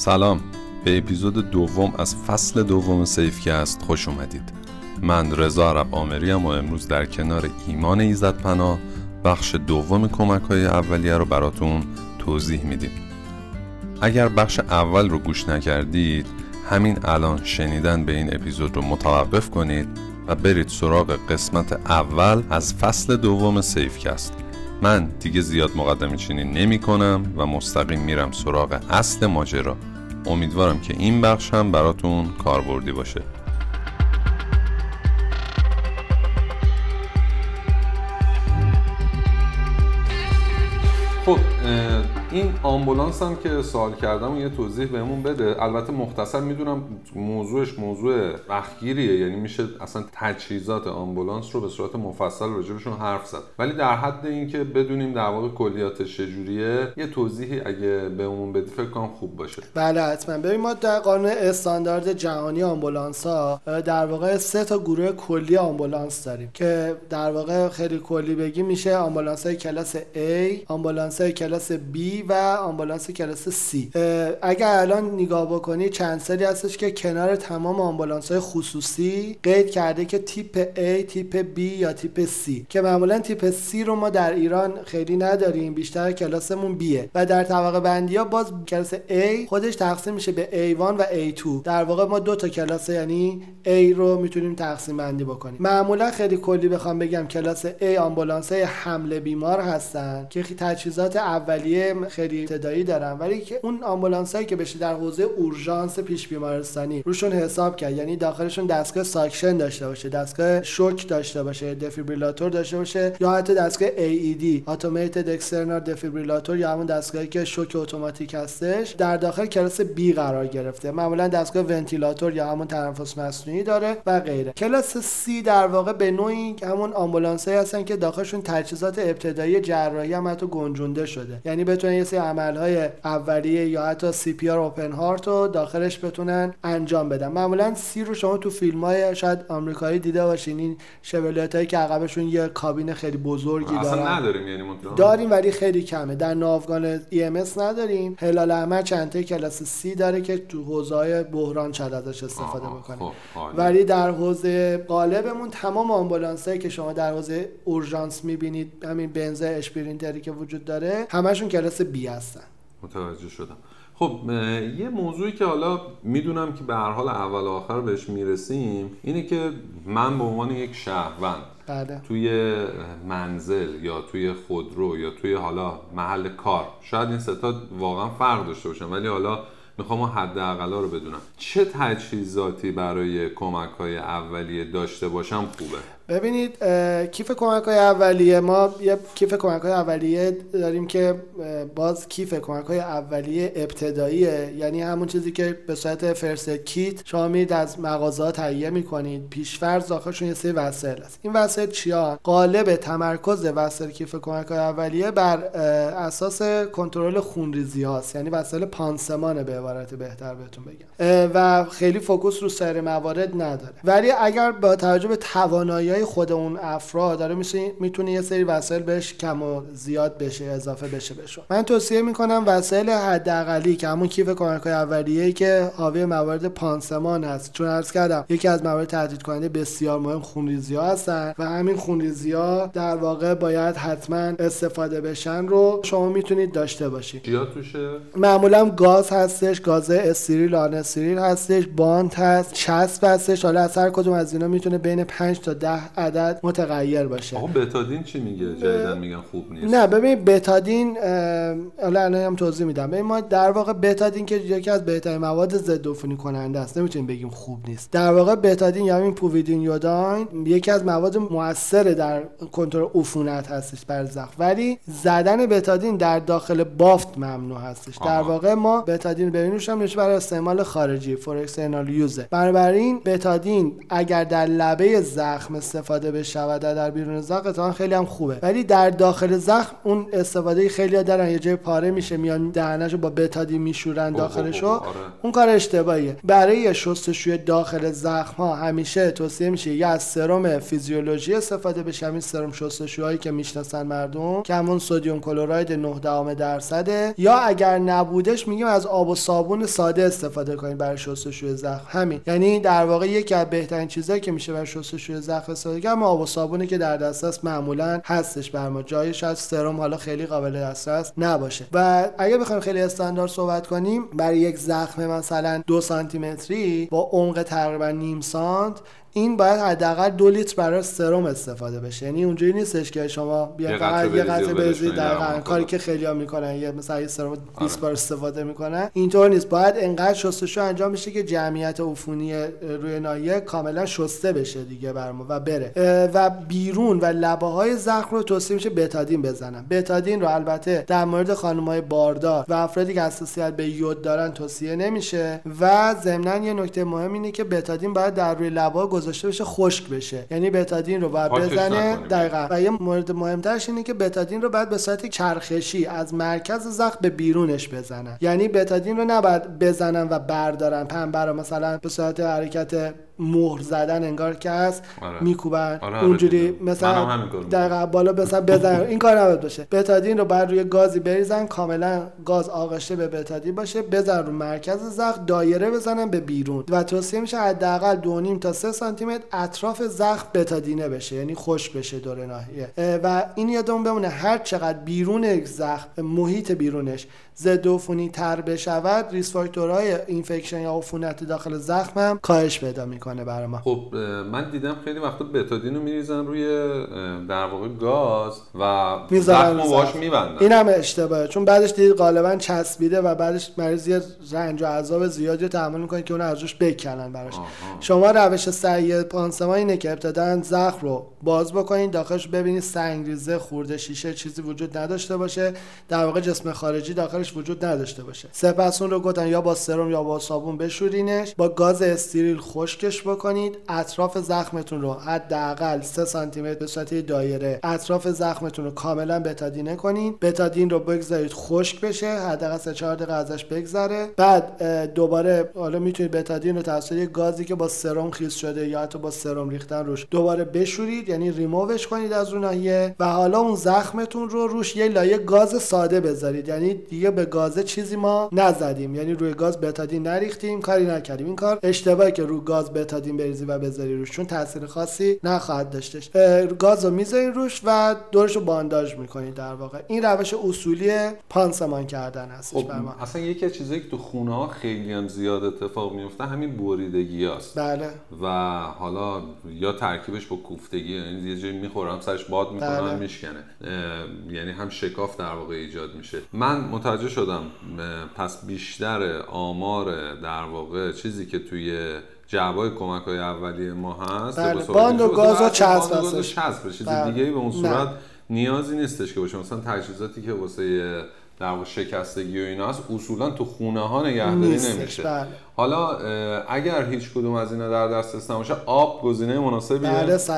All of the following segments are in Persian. سلام، به اپیزود دوم از فصل دوم سیفکست خوش اومدید. من رضا عرب آمریم و امروز در کنار ایمان ایزدپناه بخش دوم کمک‌های اولیه رو براتون توضیح میدیم. اگر بخش اول رو گوش نکردید، همین الان شنیدن به این اپیزود رو متوقف کنید و برید سراغ قسمت اول از فصل دوم سیفکست. من دیگه زیاد مقدمه چینی نمی کنم و مستقیم میرم سراغ اصل ماجرا. امیدوارم که این بخش هم براتون کاربردی باشه. خب این آمبولانس هم که سوال کردم یه توضیح بهمون بده. البته مختصر میدونم موضوعش موضوع وقتگیریه، یعنی میشه اصلا تجهیزات آمبولانس رو به صورت مفصل راجبشون حرف زد، ولی در حد این که بدونیم در واقع کلیاتش چجوریه یه توضیحی اگه بهمون بدی فکر کنم خوب باشه. بله حتما. ببین ما در قانون استاندارد جهانی آمبولانس ها در واقع سه تا گروه کلی آمبولانس داریم که در واقع خیلی کلی بگیم میشه آمبولانس های کلاس A، آمبولانس های کلاس B و آمبولانس کلاس سی. اگر الان نگاه بکنی چند سری هستش که کنار تمام آمبولانس‌های خصوصی قید کرده که تیپ A، تیپ B یا تیپ C، که معمولا تیپ C رو ما در ایران خیلی نداریم، بیشتر کلاسمون Bه و در طبقه بندی‌ها باز کلاس A خودش تقسیم میشه به A1 و A2. در واقع ما دو تا کلاس یعنی A رو میتونیم تقسیم بندی بکنیم. معمولا خیلی کلی بخوام بگم کلاس A آمبولانس‌های حمل بیمار هستن که تجهیزات اولیه خیلی ابتدایی دارن، ولی که اون آمبولانسایی که بشه در حوزه اورژانس پیش بیمارستانی روشون حساب کرد، یعنی داخلشون دستگاه ساکشن داشته باشه، دستگاه شوک داشته باشه، دیفیبریلاتور داشته باشه، یا حتی دستگاه AED Automated External Defibrillator یا همون دستگاهی که شوک اتوماتیک هستش در داخل کلاس B قرار گرفته. معمولا دستگاه ونتیلاتور یا همون تنفس مصنوعی داره و غیره. کلاس C در واقع به نوعی همون آمبولانسایی هستن که داخلشون تجهیزات ابتدایی جراحی هم حتی گنجونده شده، یعنی بتونن یه سری عمل‌های اولیه یا حتی سی پی آر اوپن هارت رو داخلش بتونن انجام بدن. معمولاً سی رو شما تو فیلم‌های شاید آمریکایی دیده باشین، این شبلیاتایی که عقبشون یه کابین خیلی بزرگی داره. اصلا نداریم، یعنی مطلقاً داریم ولی خیلی کمه. در ناوگان EMS نداریم. هلال احمد چند تا کلاس سی داره که تو حوزه‌های بحران شاید ازش استفاده بکنه، ولی در حوزه قالبمون تمام آمبولانسایی که شما در حوزه اورژانس می‌بینید، همین بنز اسپرینتری که وجود داره، همشون کلاس بی هستن. متوجه شدم. خب یه موضوعی که حالا میدونم که به هر حال اول و آخر بهش میرسیم اینه که من به عنوان یک شهروند توی منزل یا توی خودرو یا توی حالا محل کار، شاید این ستا واقعا فرق داشته باشن ولی حالا میخوام حداقل‌ها رو بدونم، چه تجهیزاتی برای کمک‌های اولیه داشته باشم خوبه؟ ببینید کیف کمک‌های اولیه ما، یه کیف کمک‌های اولیه داریم که باز کیف کمک‌های اولیه ابتداییه، یعنی همون چیزی که به صورت فرست کیت شما میرید از مغازه‌ها تهیه می‌کنید. پیش‌فرض داخلشون یه سری وسایل است. این وسایل چیا؟ غالب تمرکز وسایل کیف کمک‌های اولیه بر اساس کنترل خونریزی هاست، یعنی وسایل پانسمان به عبارت بهتر بهتون بگم، و خیلی فوکوس رو سر موارد نداره. ولی اگر با توجه به توانایی خود اون افراد داره میتونه یه سری وسایل بهش کم و زیاد بشه، اضافه بشه بهشون. من توصیه میکنم وسایل حداقلی که همون کیف کمک‌های اولیه‌ای که حاوی موارد پانسمان هست، چون عرض کردم یکی از موارد تهدید کننده بسیار مهم خونریزی‌ها هستن و همین خونریزی‌ها در واقع باید حتما استفاده بشن رو شما میتونید داشته باشید. چیا توشه؟ معمولا گاز هستش، گاز استریل آن استریل هستش، بانت هست، چسب هستش. حالا از هر کدوم از اینا میتونه بین 5 تا 10 عدد متغیر باشه. آقا بتادین چی میگه؟ جدیدن میگن خوب نیست. نه ببین بتادین الان هم توضیح میدم. ببین ما در واقع بتادین که یکی از بهترین مواد ضد عفونی کننده است، نمیتونیم بگیم خوب نیست. در واقع بتادین یا همین پوویدین یوداین یکی از مواد مؤثر در کنترل عفونت هستش بر زخم، ولی زدن بتادین در داخل بافت ممنوع هستش. در واقع ما بتادین ببینوش هم نشه برای استعمال خارجی، فور اکسترنال یوز. بنابراین بتادین اگر در لبه زخم استفاده بشود در بیرون زخم تا خیلی هم خوبه، ولی در داخل زخم اون استفاده خیلی دارن، یه جای پاره میشه میان دهنشو با بتادین میشورن داخلشو، اون کار اشتباهیه. برای شستشوی داخل زخم ها همیشه توصیه میشه یا از سرم فیزیولوژی استفاده بشه، همین سرم شستشویی که میشناسن مردم که همون سدیم کلراید 9%، یا اگر نبودش میگیم از آب و صابون ساده استفاده کنید برای شستشوی زخم. همین یعنی در واقع یکی از بهترین چیزایی که میشه برای شستشوی زخم استفاده کرد آب و صابونی که در دسترس معمولا هستش، برام جایش از سرم حالا خیلی قابل دسترس نباشه. و اگه بخوایم خیلی استاندارد صحبت کنیم، برای یک زخم مثلا 2 سانتی متری با عمق تقریبا نیم سانت، این باید حداقل 2 لیتر برای سرم استفاده بشه. یعنی اونجوری نیستش که شما بیا فقط یه قطره بریزید، در کاری که خیلی‌ها میکنن یه مثلا سرم 20 بار استفاده میکنن، اینطور نیست. باید انقدر شستشو انجام بشه که جمعیت عفونی روی ناحیه کاملا شسته بشه دیگه برام و بره. و بیرون و لبه‌های زخم رو توصیه میشه بتادین بزنن. بتادین رو البته در مورد خانم‌های باردار و افرادی که حساسیت به یود دارن توصیه نمیشه. و ضمناً یه نکته مهم اینه که بتادین باید در روی لب‌ها گذاشته بشه خشک بشه، یعنی بتادین رو باید بزنه دقیقاً. و یه مورد مهمترش اینه که بتادین رو باید به صورت چرخشی از مرکز زخم به بیرونش بزنن، یعنی بتادین رو نباید بزنن و بردارن پنبه رو مثلا به صورت حرکت مهر زدن انگار که هست میکوبن اونجوری مثلا دقیقاً بالا بزنن، این کار نباید بشه. بتادین رو باید روی گازی بریزن، کاملا گاز آغشته به بتادین باشه، بزنن رو مرکز زخم، دایره بزنن به بیرون. و توصیه میشه حداقل 2.5 تا 3 سانتی متر اطراف زخم بتادینه بشه، یعنی خشک بشه دور ناحیه. و این یادمون بمونه هر چقدر بیرون زخم، محیط بیرونش ضد عفونی تر بشود، ریسک فاکتورهای اینفکشن یا عفونت داخل زخم هم کاهش پیدا میکنه برای ما. خب من دیدم خیلی وقتا بتادین رو میریزن روی در واقع گاز و زخم رو واش میبندن، این هم اشتباهه، چون بعدش دیدید غالبا چسبیده و بعدش مریض یه رنج و عذاب زیادی رو تحمل میکنه که اون از روش بکنن براش. شما روش صحیح پانسمان اینه که ابتداً زخم رو باز بکنید، داخلش ببینید سنگریزه، خورده شیشه چیزی وجود نداشته باشه، در واقع جسم خارجی داخل وجود نداشته باشه. سپس اون رو گفتن یا با سرم یا با صابون بشورینش، با گاز استریل خشکش بکنید. اطراف زخمتون رو حداقل 3 سانتی متر به صورت دایره اطراف زخمتون رو کاملا بتادین کنید. بتادین رو بگذارید خشک بشه، حداقل 3-4 دقیقه ازش بگذره. بعد دوباره حالا میتونید بتادین رو توسط گازی که با سرم خیس شده یا حتی با سرم ریختن روش دوباره بشورید، یعنی ریمووش کنید از اون ناحیه. و حالا اون زخمتون رو روش یه لایه گاز ساده بذارید، یعنی دیگه به گازه چیزی ما نزدیم، یعنی روی گاز بتادین نریختیم، کاری نکردیم. این کار اشتباهه که روی گاز بتادین بریزی و بذاری روش، چون تاثیر خاصی نخواهد داشتش. گازو میذارین روش و دورشو بانداج میکنید. در واقع این روش اصولی پانسمان کردن هستش. خب برام اصلا یکی از چیزایی که تو خونه ها خیلی هم زیاد اتفاق میفته همین بریدگی هست. بله. و حالا یا ترکیبش با کوفتگی، یعنی یه جایی میخورم سرش باد میکنه، بله. میشکنه، یعنی هم شکاف در واقع ایجاد میشه. من متوجه شدم پس بیشتر آمار در واقع چیزی که توی جعبه‌های کمک‌های اولیه ما هست، بله. باند و گاز و چسب، چیز دیگه‌ای به اون صورت نیازی نیستش که باشه. مثلا تجهیزاتی که واسه در واقع شکستگی و اینا هست اصولا تو خونه ها نگهداری نمیشه، بله. حالا اگر هیچ کدوم از اینا در دسترس نباشه، آب گزینه مناسبیه. بله 100%.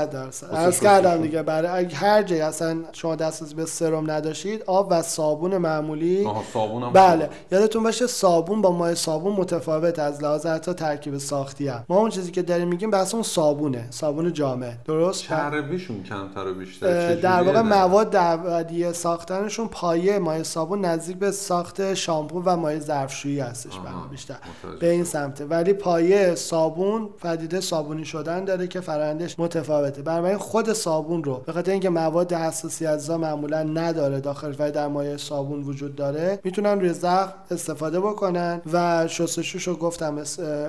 عرض کردم دیگه، برای هر جایی اصلا شما دسترسی به سرم نداشتید، آب و صابون معمولی. صابون هم، بله. یادتون باشه صابون با مایع صابون متفاوت از لحاظ حتی ترکیب ساختی هم. ما اون چیزی که داریم میگیم بس اون صابونه، صابون جامد، درست؟ چربیشون کمتر و بیشتر در واقع مواد اولیه ساختنشون پایه مایع صابون نزدیک به ساخت شامپو و مایع ظرفشویی هستش بیشتر به سمته، ولی پایه صابون پدیده صابونی شدن داره که فرآیندش متفاوته. برای خود صابون رو به خاطر اینکه مواد حساسیت‌زا معمولا نداره داخل و در مایع صابون وجود داره، میتونن روی زخم استفاده بکنن و شستشوش رو گفتم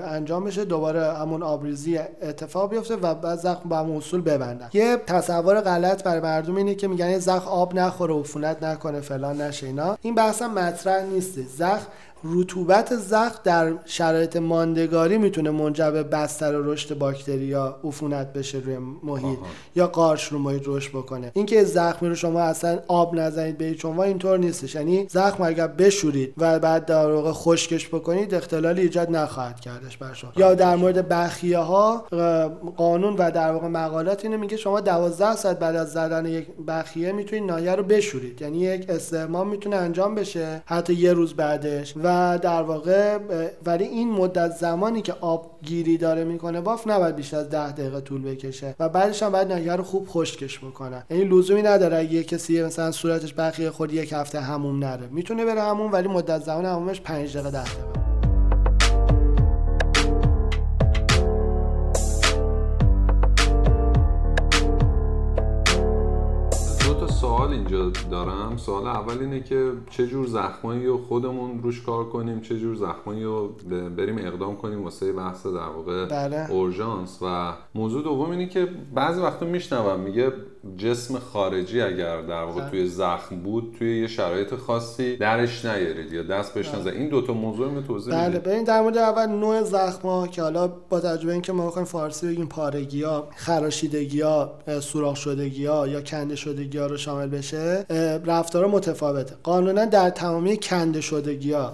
انجام بشه، دوباره همون آبریزی اتفاق بیفته و بعد زخم به همون اصول ببندن. یه تصور غلط برای مردم اینه که میگن زخم آب نخوره، عفونت نکنه، فلان نشه اینا. این بحث هم مطرح نیست. زخم، رطوبت زخم در شرایط ماندگاری میتونه منجر به بستر و رشد باکتری یا عفونت بشه روی محیط یا قارچ رو محیط رشد بکنه. اینکه زخمی رو شما اصلا آب نزنید به هیچ عنوان اینطور نیستش، یعنی زخم اگر بشورید و بعد در واقع خشکش بکنید اختلالی ایجاد نخواهد کردش بر شما. یا در مورد بخیه ها قانون و در واقع مقالات اینو میگه شما 12 ساعت بعد از زدن یک بخیه میتونید نایه رو بشورید، یعنی یک استحمام میتونه انجام بشه حتی یه روز بعدش و در واقع ولی این مدت زمانی که آب گیری داره میکنه باف نباید بیشتر از 10 دقیقه طول بکشه و بعدش هم باید نایه رو خوب خشکش بکنه. یعنی لزومی نداره اگه کسی مثلا صورتش بخیه خورد یک هفته حموم نره، میتونه بره حموم ولی مدت زمان حمومش 5 دقیقه 10 دقیقه. سوال اینجا دارم. سوال اول اینه که چه جور زخمایی رو خودمون روش کار کنیم، چه جور زخمایی رو بریم اقدام کنیم واسه بحث در واقع اورژانس، و موضوع دوم اینه که بعضی وقتا میشنوم میگه جسم خارجی اگر در واقع توی زخم بود توی یه شرایط خاصی درش نیارید یا دست بهش نزنید. این دو تا موضوع رو توضیح بدید. بله، ببین در مورد اول نوع زخم‌ها که حالا با تجربه اینکه ما بخوایم فارسی بگیم پارگی‌ها، خراشیدگی‌ها، سوراخ شدگی‌ها یا کنده شدگی‌ها رو شامل بشه، رفتارها متفاوته. قانونا در تمامی کنده شدگی‌ها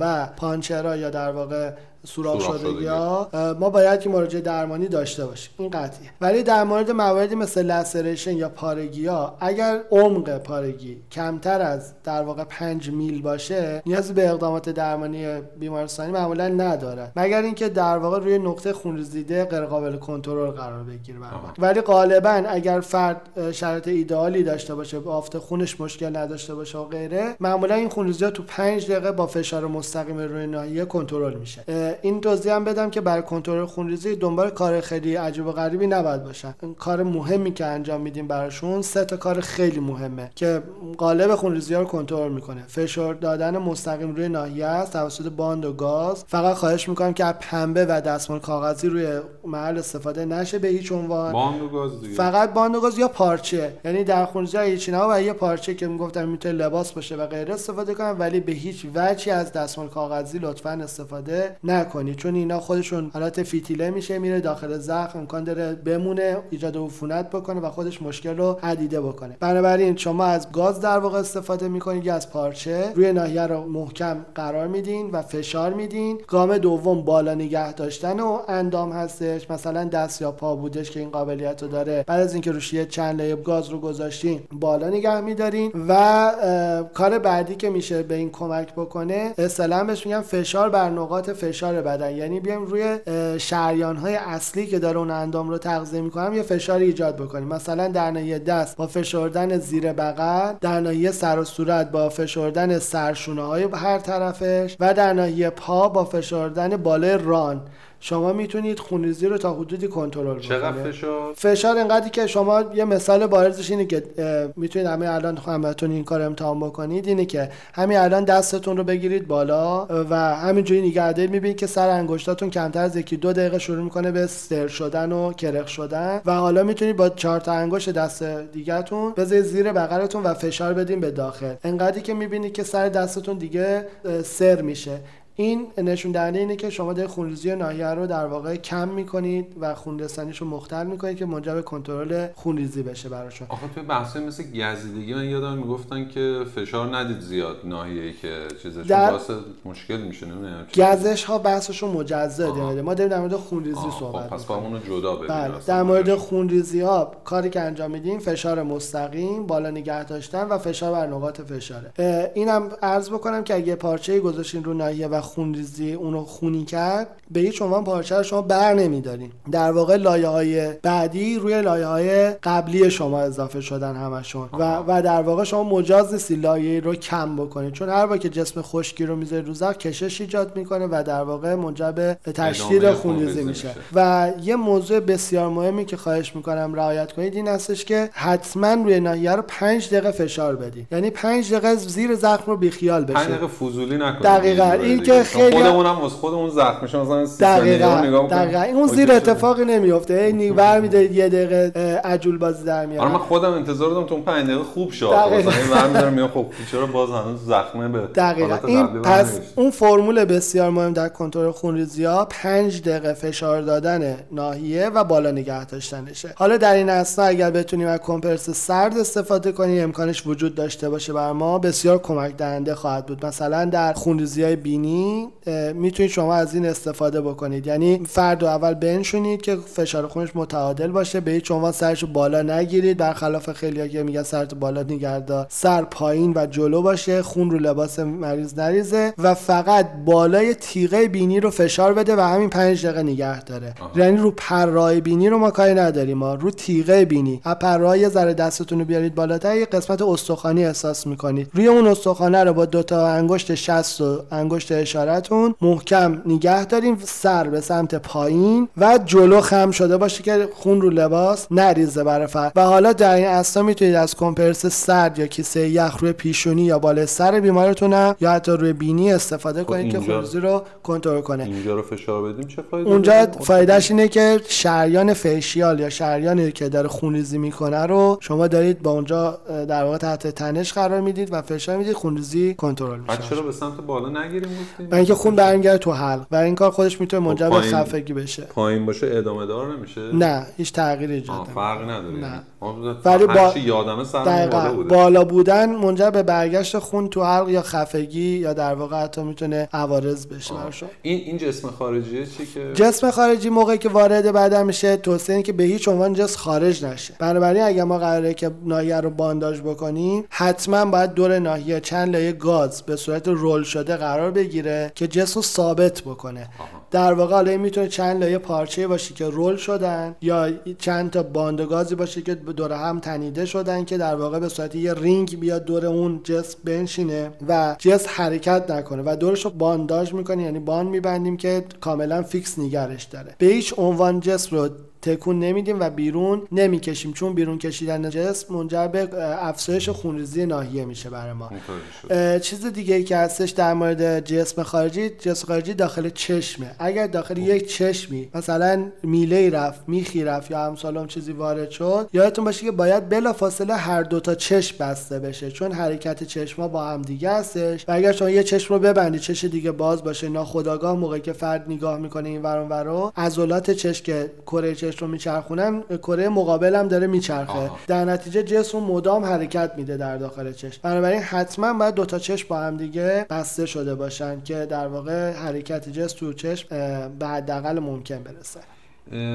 و پانچرها یا در واقع سوراخ شدگی‌ها ما باید که مراجعه درمانی داشته باشیم، این قطعیه. ولی در مورد مواردی مثل لسریشن یا پارگی‌ها اگر عمق پارگی کمتر از در واقع 5 میل باشه نیاز به اقدامات درمانی بیمارستانی معمولا نداره، مگر اینکه در واقع روی نقطه خونریزیده غیر قابل کنترل قرار بگیره. ولی غالبا اگر فرد شرایط ایدئالی داشته باشه، بافت خونش مشکل نداشته باشه و غیره، معمولا این خونریزی‌ها تو 5 دقیقه با فشار مستقیم روی ناحیه کنترل میشه. این توضیح هم بدم که برای کنترل خونریزی دنبال کار خیلی عجیب و غریبی نباید باشن. کار مهمی که انجام میدیم براشون 3 تا کار خیلی مهمه که قالب خونریزی ها رو کنترل میکنه. فشار دادن مستقیم روی ناحیه است توسط باند و گاز. فقط خواهش میکنم که از پنبه و دستمال کاغذی روی محل استفاده نشه به هیچ عنوان. باند و گاز دیگه. فقط باند و گاز یا پارچه، یعنی در خونریزی هیچ نه و یه پارچه که میگفتم میتونه لباس باشه و غیره استفاده کنم، ولی به هیچ وجه از دستمال کاغذی لطفاً استفاده نکنید چون اینا خودشون حالت فیتیله میشه، میره داخل زخم، امکان داره بمونه، ایجاد عفونت بکنه و خودش مشکل رو عدیده بکنه. بنابراین شما از گاز در واقع استفاده میکنید یا از پارچه، روی ناحیه رو محکم قرار میدین و فشار میدین. گام دوم بالا نگه داشتن و اندام هستش، مثلا دست یا پا بودش که این قابلیت رو داره. بعد از اینکه روش چند لایه گاز رو گذاشتین بالا نگه میدارین و کار بعدی که میشه به این کمک بکنه اصطلاحاً بهش میگن فشار بر نقاط فشار بدن، یعنی بیایم روی شریان‌های اصلی که داره اون اندام رو تغذیه می‌کنم یه فشار ایجاد بکنیم. مثلا در ناحیه دست با فشردن زیر بغل، در ناحیه سر و صورت با فشردن سرشونه‌های هر طرفش و در ناحیه پا با فشردن بالای ران شما میتونید خونریزی رو تا حدودی کنترل بکنید. چقدر فشار اینقدری که شما یه مثال بارزش اینه که میتونید همین الان همتون این کار امتحان بکنید، اینه که همین الان دستتون رو بگیرید بالا و همینجوری نگه دارید، میبینید که سر انگشتاتون کمتر از 1-2 دقیقه شروع میکنه به سر شدن و کرخ شدن و حالا میتونید با 4 تا انگشت دست دیگه‌تون بذارید زیر بغلتون و فشار بدین به داخل. اینقدری که میبینید که سر دستتون دیگه سر میشه، این نشون دهنده اینه که شما دارید خونریزی ناحیه رو در واقع کم میکنید و خونرسانیش رو مختل میکنید که منجر به کنترل خونریزی بشه براشون. آخه توی بحثای مثل گزیدگی من یادم میگفتن که فشار ندید زیاد ناحیه‌ای که چیزش واسه مشکل میشه، نمیدونم گزش ها بحثشون مجزا دیگه. ما داریم در مورد خونریزی صحبت می‌کنیم، پس با اون جدا ببینیم. در مورد خونریزی ها کاری که انجام میدیم فشار مستقیم، بالا نگه داشتن و فشار بر نقاط فشاره. اینم عرض بکنم که اگه پارچه‌ای گذاشتین رو ناحیه خونریزی اونو خونی کرد به هیچ عنوان پارچه رو شما بر نمیدارین. در واقع لایه های بعدی روی لایه های قبلی شما اضافه شدن همشون و در واقع شما مجاز نیستی لایه رو کم بکنید، چون هر بار که جسم خشکی رو میذاری رو زخم کشش ایجاد میکنه و در واقع منجر به تشدید خونریزی میشه. و یه موضوع بسیار مهمی که خواهش میکنم رعایت کنید این هستش که حتما روی ناحیه رو 5 دقیقه فشار بدید، یعنی 5 دقیقه زیر زخم رو بی خیال بشید، 5 دقیقه فضولی نکنید. دقیقاً این که خیلی خودمونم از خودمون زخم شدن مثلا سیستم نگاه کنیم اون زیر اتفاقی نمیفته، یعنی برمی‌دارید یه دقیقه عجول باز در میاد. آره من خودم انتظار دادم تو اون 5 دقیقه خوب شد، مثلا برمی‌دارم میگم خب چرا باز هنوز زخمه به حالت قبلی. پس اون فرمول بسیار مهم در کنترل خونریزی‌ها 5 دقیقه فشار دادن ناحیه و بالا نگه داشتنشه. حالا در این اثنا اگر بتونیم از کمپرس سرد استفاده کنیم امکانش وجود داشته باشه بر ما بسیار کمک دهنده خواهد بود. مثلا در خونریزی‌های بینی میتونید شما از این استفاده بکنید، یعنی فرد رو اول بنشونید که فشار خونش متعادل باشه، به هیچ عنوان سرشو بالا نگیرید، برخلاف خیلی‌ها که میگن سرت بالا نگردا، سر پایین و جلو باشه، خون رو لباس مریض نریزه و فقط بالای تیغه بینی رو فشار بده و همین 5 دقیقه نگه داره. یعنی رو پره‌های بینی رو ما کاری نداریم، ما رو تیغه بینی. از پره‌های ذره دستتون رو بیارید بالاتر، یه قسمت استخوانی احساس می‌کنید. روی اون استخوانه رو با دو تا انگشت شست و انگشت اشارتون محکم نگه داریم، سر به سمت پایین و جلو خم شده باشه که خون رو لباس نریزه برای فرد. و حالا در این اصلا میتونید از کمپرس سرد یا کیسه یخ روی پیشونی یا بالای سر بیمارتونم یا حتی روی بینی استفاده کنید که خونریزی رو کنترل کنه. اینجا رو فشار بدیم چه فایده؟ اونجا فایدهش اینه که شریان فشیال یا شریانی که داره خونریزی میکنه رو شما دارید با اونجا در واقع تحت تنش قرار میدید و فشار میدید، خونریزی کنترل میشه. چرا به سمت بالا نگیریم گفتیم؟ برای اینکه خون برنگرده تو حلق و این کار خودش میتونه منجر به خفگی بشه. پایین باشه ادامه دار نمیشه؟ نه، هیچ تغییر ایجاد نمیشه. فرق نداره. نه. ولی یادمه سر بالا بودن منجر به برگشت خون تو حلق یا خفگی یا در واقع حتی میتونه عوارض بشه براشون. این جسم خارجیه چی که جسم خارجی موقعی که وارد بدن میشه توصیه اینه که به هیچ عنوان جسم خارج نشه. بنابراین اگه ما قراره که ناحیه رو بانداج بکنیم، حتما باید دور ناحیه چند لایه گاز به صورت رول شده قرار بگیره که جسم رو ثابت بکنه. در واقع الان میتونه چند لایه پارچه باشه که رول شدن یا چند تا باند گازی باشه که دور هم تنیده شدن که در واقع به صورت یه رینگ بیاد دور اون جسم بنشینه و جسم حرکت نکنه و دورش رو بانداج میکنیم، یعنی باند میبندیم که کاملا فیکس نگرش داره. به هیچ عنوان جسم رو تکون نمیدیم و بیرون نمیکشیم، چون بیرون کشیدن جسم منجر به افزایش خونریزی ناحیه میشه برای ما. چیز دیگه ای که هستش در مورد جسم خارجی داخل چشمه. اگر داخل یک چشمی مثلا میله رفت، میخی رفت یا همسالم چیزی وارد شد، یادتون باشه که باید بلافاصله هر دو تا چشم بسته بشه، چون حرکت چشما با هم دیگه هستش و اگر شما یه چشم رو ببندید چشم دیگه باز باشه، ناخودآگاه موقعی که فرد نگاه میکنه این ور اون ور، عضلات چشم که کره رو میچرخونم، کره مقابلم داره میچرخه. در نتیجه جسم مدام حرکت میده در داخل چشم. بنابراین حتما باید دوتا چشم با هم دیگه بسته شده باشن که در واقع حرکت جسم تو چشم به حداقل ممکن برسه.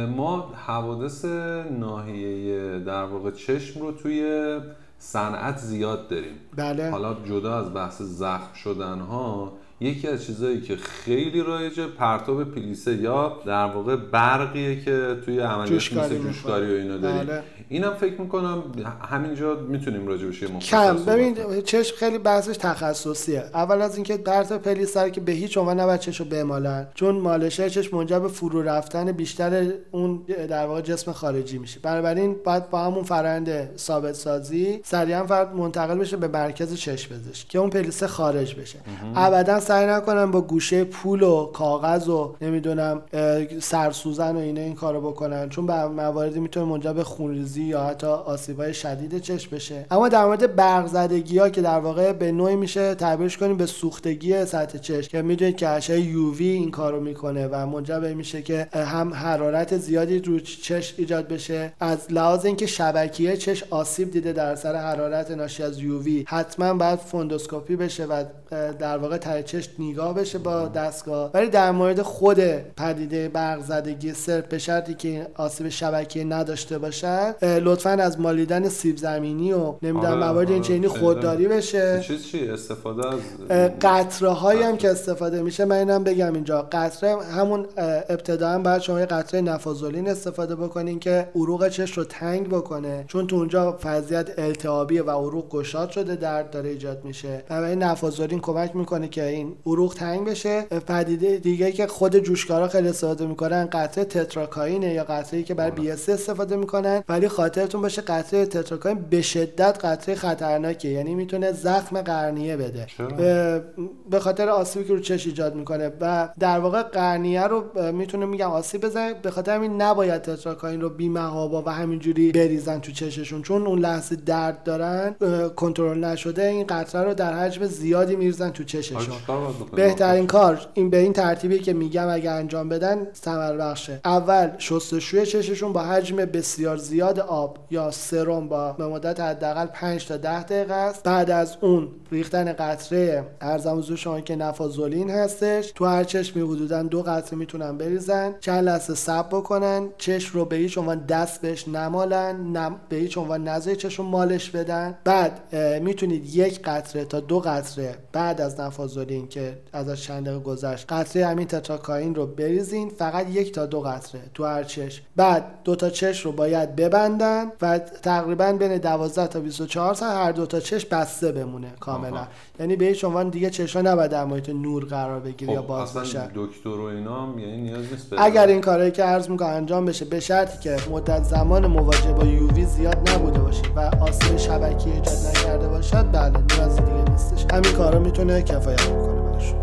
ما حوادث ناحیه در واقع چشم رو توی صنعت زیاد داریم. بله. حالا جدا از بحث زخم شدن ها، یکی از چیزایی که خیلی رایجه پرتاب پلیسه یا در واقع برقیه که توی عملیات مثل جوشکاری و اینا داریم. بله. اینم فکر میکنم همینجا میتونیم راجعش یه مفصل صحبت کنیم. ببین چشم خیلی بحثش تخصصیه. اول از اینکه پرتاب پلیسه رو که به هیچ عنوان نباید چشمو بمالن، چون مالش چشم منجر به فرو رفتن بیشتر اون در واقع جسم خارجی میشه. بنابراین باید با همون فرآیند ثابت سازی سریعا فرد منتقل بشه به مرکز چشم پزشک که اون پلیسه خارج بشه. ابدا سعی نکنم با گوشه پول و کاغذ و نمیدونم سرسوزن و این کارو بکنن، چون به مواردی میتونه منجر به خونریزی یا حتی آسیب‌های شدید چشم بشه. اما در مورد برق زدگی‌ها که در واقع به نوعی میشه تعبیرش کنیم به سوختگی سطح چشم، که میدونید که اشعه UV این کارو میکنه و منجر به میشه که هم حرارت زیادی رو چشم ایجاد بشه. از لحاظ اینکه شبکیه چشم آسیب دیده در اثر حرارت ناشی از UV، حتما باید فندوسکوپی بشه و در واقع نگاه بشه با دستگاه. ولی در مورد خود پدیده برق زدگی صرف به شرطی که آسیب شبکه‌ای نداشته باشد، لطفاً از مالیدن سیب زمینی و نمیدونم موارد اینجوری خودداری بشه. چی استفاده از قطره‌هایی هم که استفاده میشه، من اینم بگم اینجا قطره همون ابتداً باید شما یه قطره نفازولین استفاده بکنین که عروق چشم رو تنگ بکنه، چون تو اونجا وضعیت التهابیه و عروق گشاد شده درد داره ایجاد میشه. برای نفازولین کمک میکنه که این این عروق تنگ بشه. پدیده دیگه که خود جوشکارا خیلی استفاده میکنن قطره تتراکائین یا قطره‌ای که برای BSC استفاده میکنن، ولی خاطرتون باشه قطره تتراکائین به شدت قطره خطرناکه، یعنی میتونه زخم قرنیه بده به خاطر آسیبی که رو چش ایجاد میکنه و در واقع قرنیه رو میتونه میگم آسیب بزنه. به خاطر همین نباید تتراکائین رو بی‌محابا و همینجوری بریزن تو چششون، چون اون لحظه درد دارن کنترل نشده این قطره رو در حجم زیادی میریزن تو چششون. بهترین کار این به این ترتیبی که میگم اگه انجام بدن ثمر بخشه. اول شستشوی چششون با حجم بسیار زیاد آب یا سرم با به مدت حداقل 5 تا 10 دقیقه است. بعد از اون ریختن قطره ارزموزو شما که نفازولین هستش تو هر چشمی حدوداً 2 قطره میتونن بریزن، چند لحظه صبر بکنن، چشم رو به هیچ عنوان دست بهش نمالن، به هیچ عنوان نذارید چشم مالش بدن. بعد میتونید 1 قطره تا 2 قطره بعد از نفازولین که ازش چند دقیقه گذشت قطره همین تتراکائین رو بریزین، فقط 1 تا 2 قطره تو هر چشم. بعد 2 تا چشم رو باید ببندن و تقریبا بین 12 تا 24 ساعت هر 2 تا چشم بسته بمونه کاملا. یعنی به هیچ عنوان دیگه چشم نباید در محیط نور قرار بگیره یا باز بشه. دکتر و اینا هم یعنی نیاز نیست اگر این کارایی که عرض می‌کنم انجام بشه، به شرطی که مدت زمان مواجهه با یووی زیاد نبوده باشه و آسیب شبکی ایجاد نکرده باشه، بله نیاز دیگه نیستش. همین کارا میتونه کفایت بکنه براش.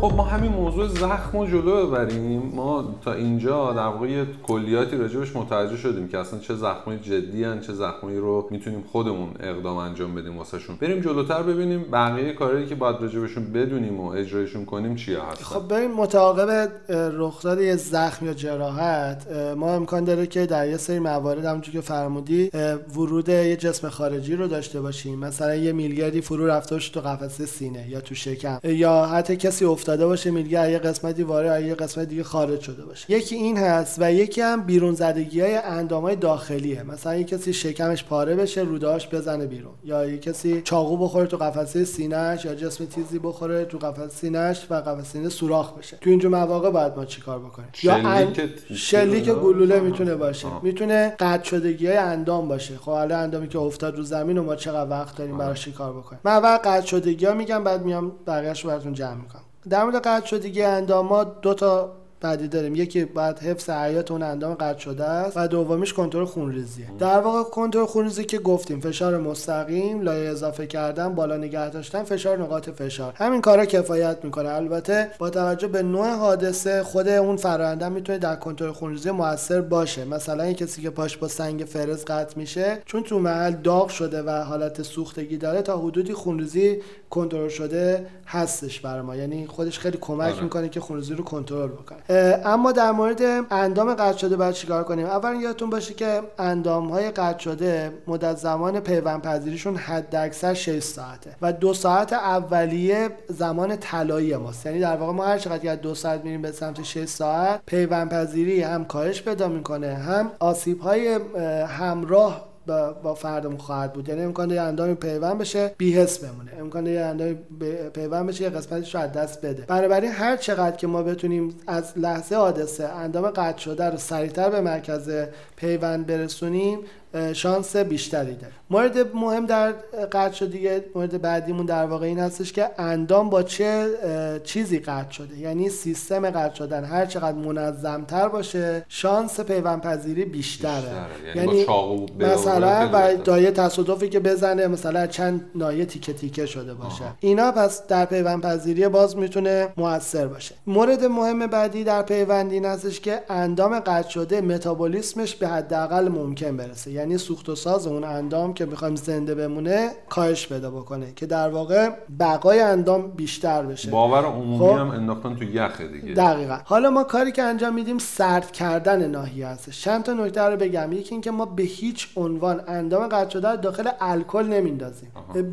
خب ما همین موضوع زخم رو جلو ببریم. ما تا اینجا در واقع کلیاتی راجبش متوجه شدیم که اصلا چه زخمای جدی ان، چه زخمایی رو میتونیم خودمون اقدام انجام بدیم واسهشون. بریم جلوتر ببینیم بقیه کارهایی که باید راجبشون بدونیم و اجرایشون کنیم چیا هستن. خب بریم متعاقب رخداد یه زخم یا جراحت ما امکان داره که در یه سری موارد همونجوری که فرمودی ورود یه جسم خارجی رو داشته باشیم، مثلا یه میلگردی فرو رفته باشه تو قفسه سینه یا تو شکم، یا حتی کسی داده باشه میلگرد یه قسمتی وارد یه قسمت دیگه خارج شده باشه. یکی این هست و یکی هم بیرون زدگی‌های اندام‌های داخلیه، مثلا یه کسی شکمش پاره بشه روده‌اش بزنه بیرون، یا یه کسی چاقو بخوره تو قفسه سینه‌اش یا جسم تیزی بخوره تو قفسه سینه‌اش و قفسه سینه سوراخ بشه. تو اینجور مواقع باید ما چیکار بکنیم؟ شلیک گلوله میتونه باشه، میتونه قطع شدگی‌های اندام باشه. خب حالا اندامی که افتاد رو زمین و ما چقدر وقت داریم براش چیکار بکنیم؟ من اول قطع شدگی‌ها میگم، بعد میام بقیه‌اش رو براتون جمع می‌کنم. در مورد قطع شدگی اندام‌ها 2 تا بعدی داریم. یکی بعد حفظ حیات اون اندام قطع شده است و دومیش کنترل خونریزیه. در واقع کنترل خونریزی که گفتیم فشار مستقیم، لایه اضافه کردن، بالا نگه داشتن فشار نقاط فشار، همین کارا کفایت میکنه. البته با توجه به نوع حادثه خود اون فرآیند میتونه در کنترل خونریزی موثر باشه. مثلا این کسی که پاش با سنگ فرز قطع میشه، چون تو محل داغ شده و حالت سوختگی داره، تا حدودی خونریزی کنترل شده هستش برای ما، یعنی خودش خیلی کمک میکنه که خونریزی رو کنترل بکنه. اما در مورد اندام قطع شده باید چیکار کنیم؟ اول یادتون باشه که اندام‌های قطع شده مدت زمان پیوند پذیریشون حداکثر 6 ساعته و 2 ساعت اولیه زمان طلایی ماست. یعنی در واقع ما هر چقدر که 2 ساعت میریم به سمت 6 ساعت، پیوند پذیری هم کاهش پیدا میکنه، هم آسیب‌های همراه با فردم خواهد بود. یعنی امکان داره اندام پیوند بشه بی‌حس بمونه، امکان داره اندام پیوند بشه یه قسمتش رو از دست بده. بنابراین هر چقدر که ما بتونیم از لحظه حادثه اندام قطع شده رو سریعتر به مرکز پیوند برسونیم، شانس بیشتری داره. مورد مهم در قطع شدگی، مورد بعدیمون در واقع این هستش که اندام با چه چیزی قطع شده. یعنی سیستم قطع شدن هر چقدر منظم‌تر باشه، شانس پیوند پذیری بیشتره. یعنی مثلا و دایه تصادفی که بزنه، مثلا چند نایه تیکه تیکه شده باشه، اینا پس در پیوند پذیری باز میتونه موثر باشه. مورد مهم بعدی در پیوند این هستش که اندام قطع شده متابولیسمش به حداقل ممکن برسه، یعنی سوخت و ساز اون اندام که می‌خوایم زنده بمونه کاهش پیدا بکنه، که در واقع بقای اندام بیشتر بشه. باور عمومی هم انداختن تو یخ دیگه. دقیقاً. حالا ما کاری که انجام میدیم سرد کردن ناحیه است. چند تا نکته رو بگم. یکی اینکه ما به هیچ عنوان اندام قطع شده داخل الکل نمیندازیم.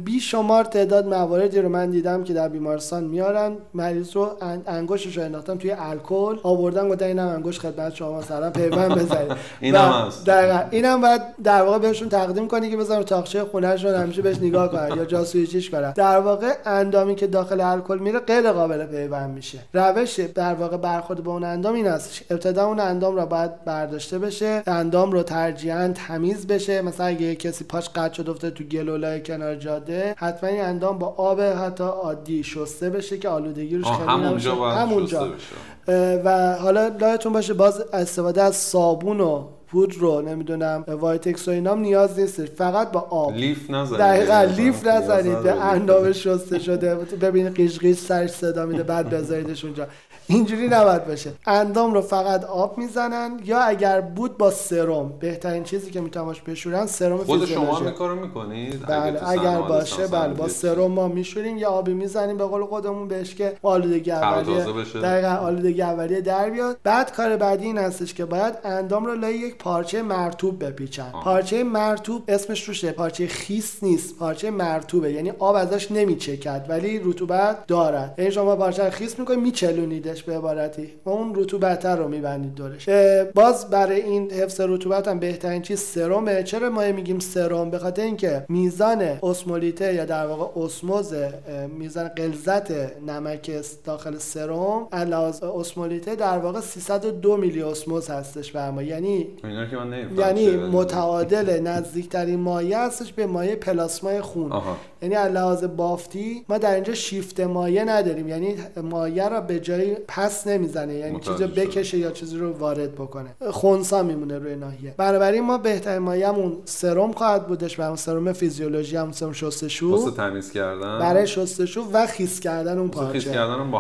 بیشمار تعداد مواردی رو من دیدم که در بیمارستان میارن، مریض رو انگشتش رو انداختم توی الکل، آوردن گفتن اینم انگشت خدمت شما مثلا پیوند بزنید. اینم هست. دقیقاً. اینم بعد در واقع بهشون تقدیم کنی که بذارن تاقچه خونه‌شون همیشه بهش نگاه کنن یا جاسوسیش کنن. در واقع اندامی که داخل الکل میره غیر قابل پیوند میشه. روش در واقع برخورد با اون اندام این است ابتدا اون اندام را باید برداشته بشه، اندام رو ترجیحاً تمیز بشه. مثلا اگه کسی پاش قد شد افتاد تو گلولای کنار جاده، حتما این اندام با آب حتی عادی شسته بشه که آلودگی روش خیلی نشه. همونجا و حالا لایتون باشه باز استفاده از صابون و پودر رو نمیدونم وایتکس و اینام نیاز نیست، فقط با آب لیف نزنید. دقیقاً لیف نزنید. اندام شسته شده ببین قیش قیش سرش صدا میده بعد بذاریدش اونجا، اینجوری نباید باشه. اندام رو فقط آب میزنن یا اگر بود با سرم، بهترین چیزی که میتونمش بشورن سرم فیزیولوژی. خود شما هم کارو میکنید؟ بله اگر باشه بله با سرم ما میشوریم یا آبی میزنیم به قول خودمون بهش که آلودگی اولیه دقیقاً آلودگی اولیه در بیاد. بعد کار بعدی این هستش که باید اندام رو لای یک پارچه مرطوب بپیچن. پارچه مرطوب اسمش روشه، پارچه خیس نیست، پارچه مرطوبه، یعنی آب ازش نمیچکد ولی رطوبت داره. یعنی شما پارچه خیس میکنید میچلونید به عبارتی و اون رطوبت رو میبندید دورش. باز برای این حفظ رطوبت هم بهترین چیز سرمه. چرا ما میگیم سرم؟ به خاطر اینکه میزان اسمولیته یا در واقع اسموز، میزان غلظت نمک داخل سرم علاوه بر اسمولیته در واقع 302 میلی اسموز هستش بر ما، یعنی اینا که من نمیفهمم، یعنی متعادل نزدیکترین مایع هستش به مایع پلاسمای خون. یعنی علاوه بافتی ما در اینجا شیفت مایع نداریم، یعنی مایع را به جای پس نمیزنه، یعنی چیزی رو بکشه یا چیزی رو وارد بکنه، خنثی میمونه روی ناحیه. بنابراین ما بهترین مایه‌مون سرم خواهد بودش، برای سرم فیزیولوژی هم سرم شستشو واسه تمیز کردن، برای شستشو و خیس کردن اون پارچه، خیس کردن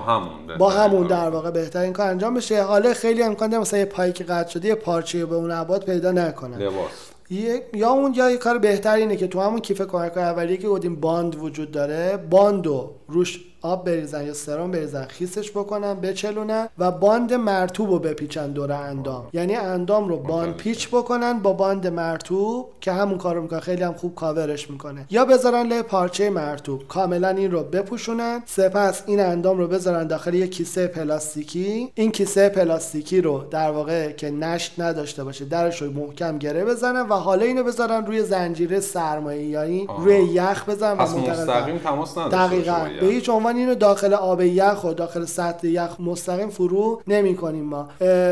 با همون در واقع بهترین کار انجام بشه. حالا خیلی امکان داره مثلا یه پای که قطع شده یه پارچه به اون ابعاد پیدا نکنه لباس یا اون یه کار بهتر اینه که تو همون کیف کمک اولیه که گفتیم باند وجود داره، باندو روش آب بریزن یا سرم بریزن، خیسش بکنن، بچلونن و باند مرطوب رو بپیچن دور اندام. یعنی اندام رو باند پیچ بکنن با باند مرطوب که همون کارو میکنه، خیلی هم خوب کاورش میکنه. یا بذارن لای پارچه مرطوب کاملا این رو بپوشونن، سپس این اندام رو بذارن داخل یک کیسه پلاستیکی. این کیسه پلاستیکی رو در واقع که نشت نداشته باشه درش رو محکم گره بزنن و حالا اینو بذارن روی زنجیره سرمایی، یعنی روی یخ بزنن و مستقیم تماس نداشته باشه. دقیقاً به هیچ عنوان اینو داخل آب یخ و داخل سطل یخ مستقیم فرو نمی کنیم ما.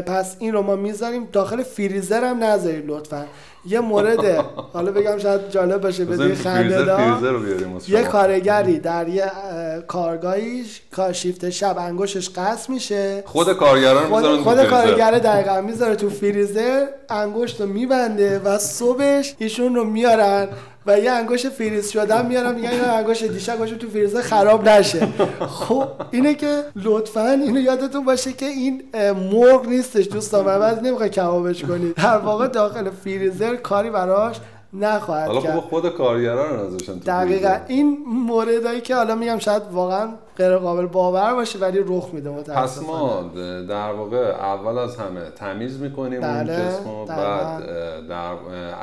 پس این رو ما میذاریم داخل فریزر هم نذاریم لطفاً. یه مورده حالا بگم شاید جالب باشه بدون خنده‌دار، یه کارگری در یه کارگاهیش شیفت شب انگشتش قص میشه، خود کارگران میذارن، خود کارگر دقیقاً میذاره تو فریزر، انگشتو میبنده و صبحش ایشون رو میارن و یه انگشت فریز شدم میارم، میگن این انگشت دیشب گوشم تو فریزر خراب نشه. خب اینه که لطفاً اینو یادتون باشه که این مرغ نیستش دوستان، بعد نمیخواد کبابش کنید، در واقع داخل فریزر کاری براش نخواهد کرد. حالا خود کارگران نذاشتن دقیقاً این موردایی که حالا میگم شاید واقعاً غیر قابل باور باشه ولی رخ میده متأسفانه. پس ما در واقع اول از همه تمیز میکنیم اون جسمو، بعد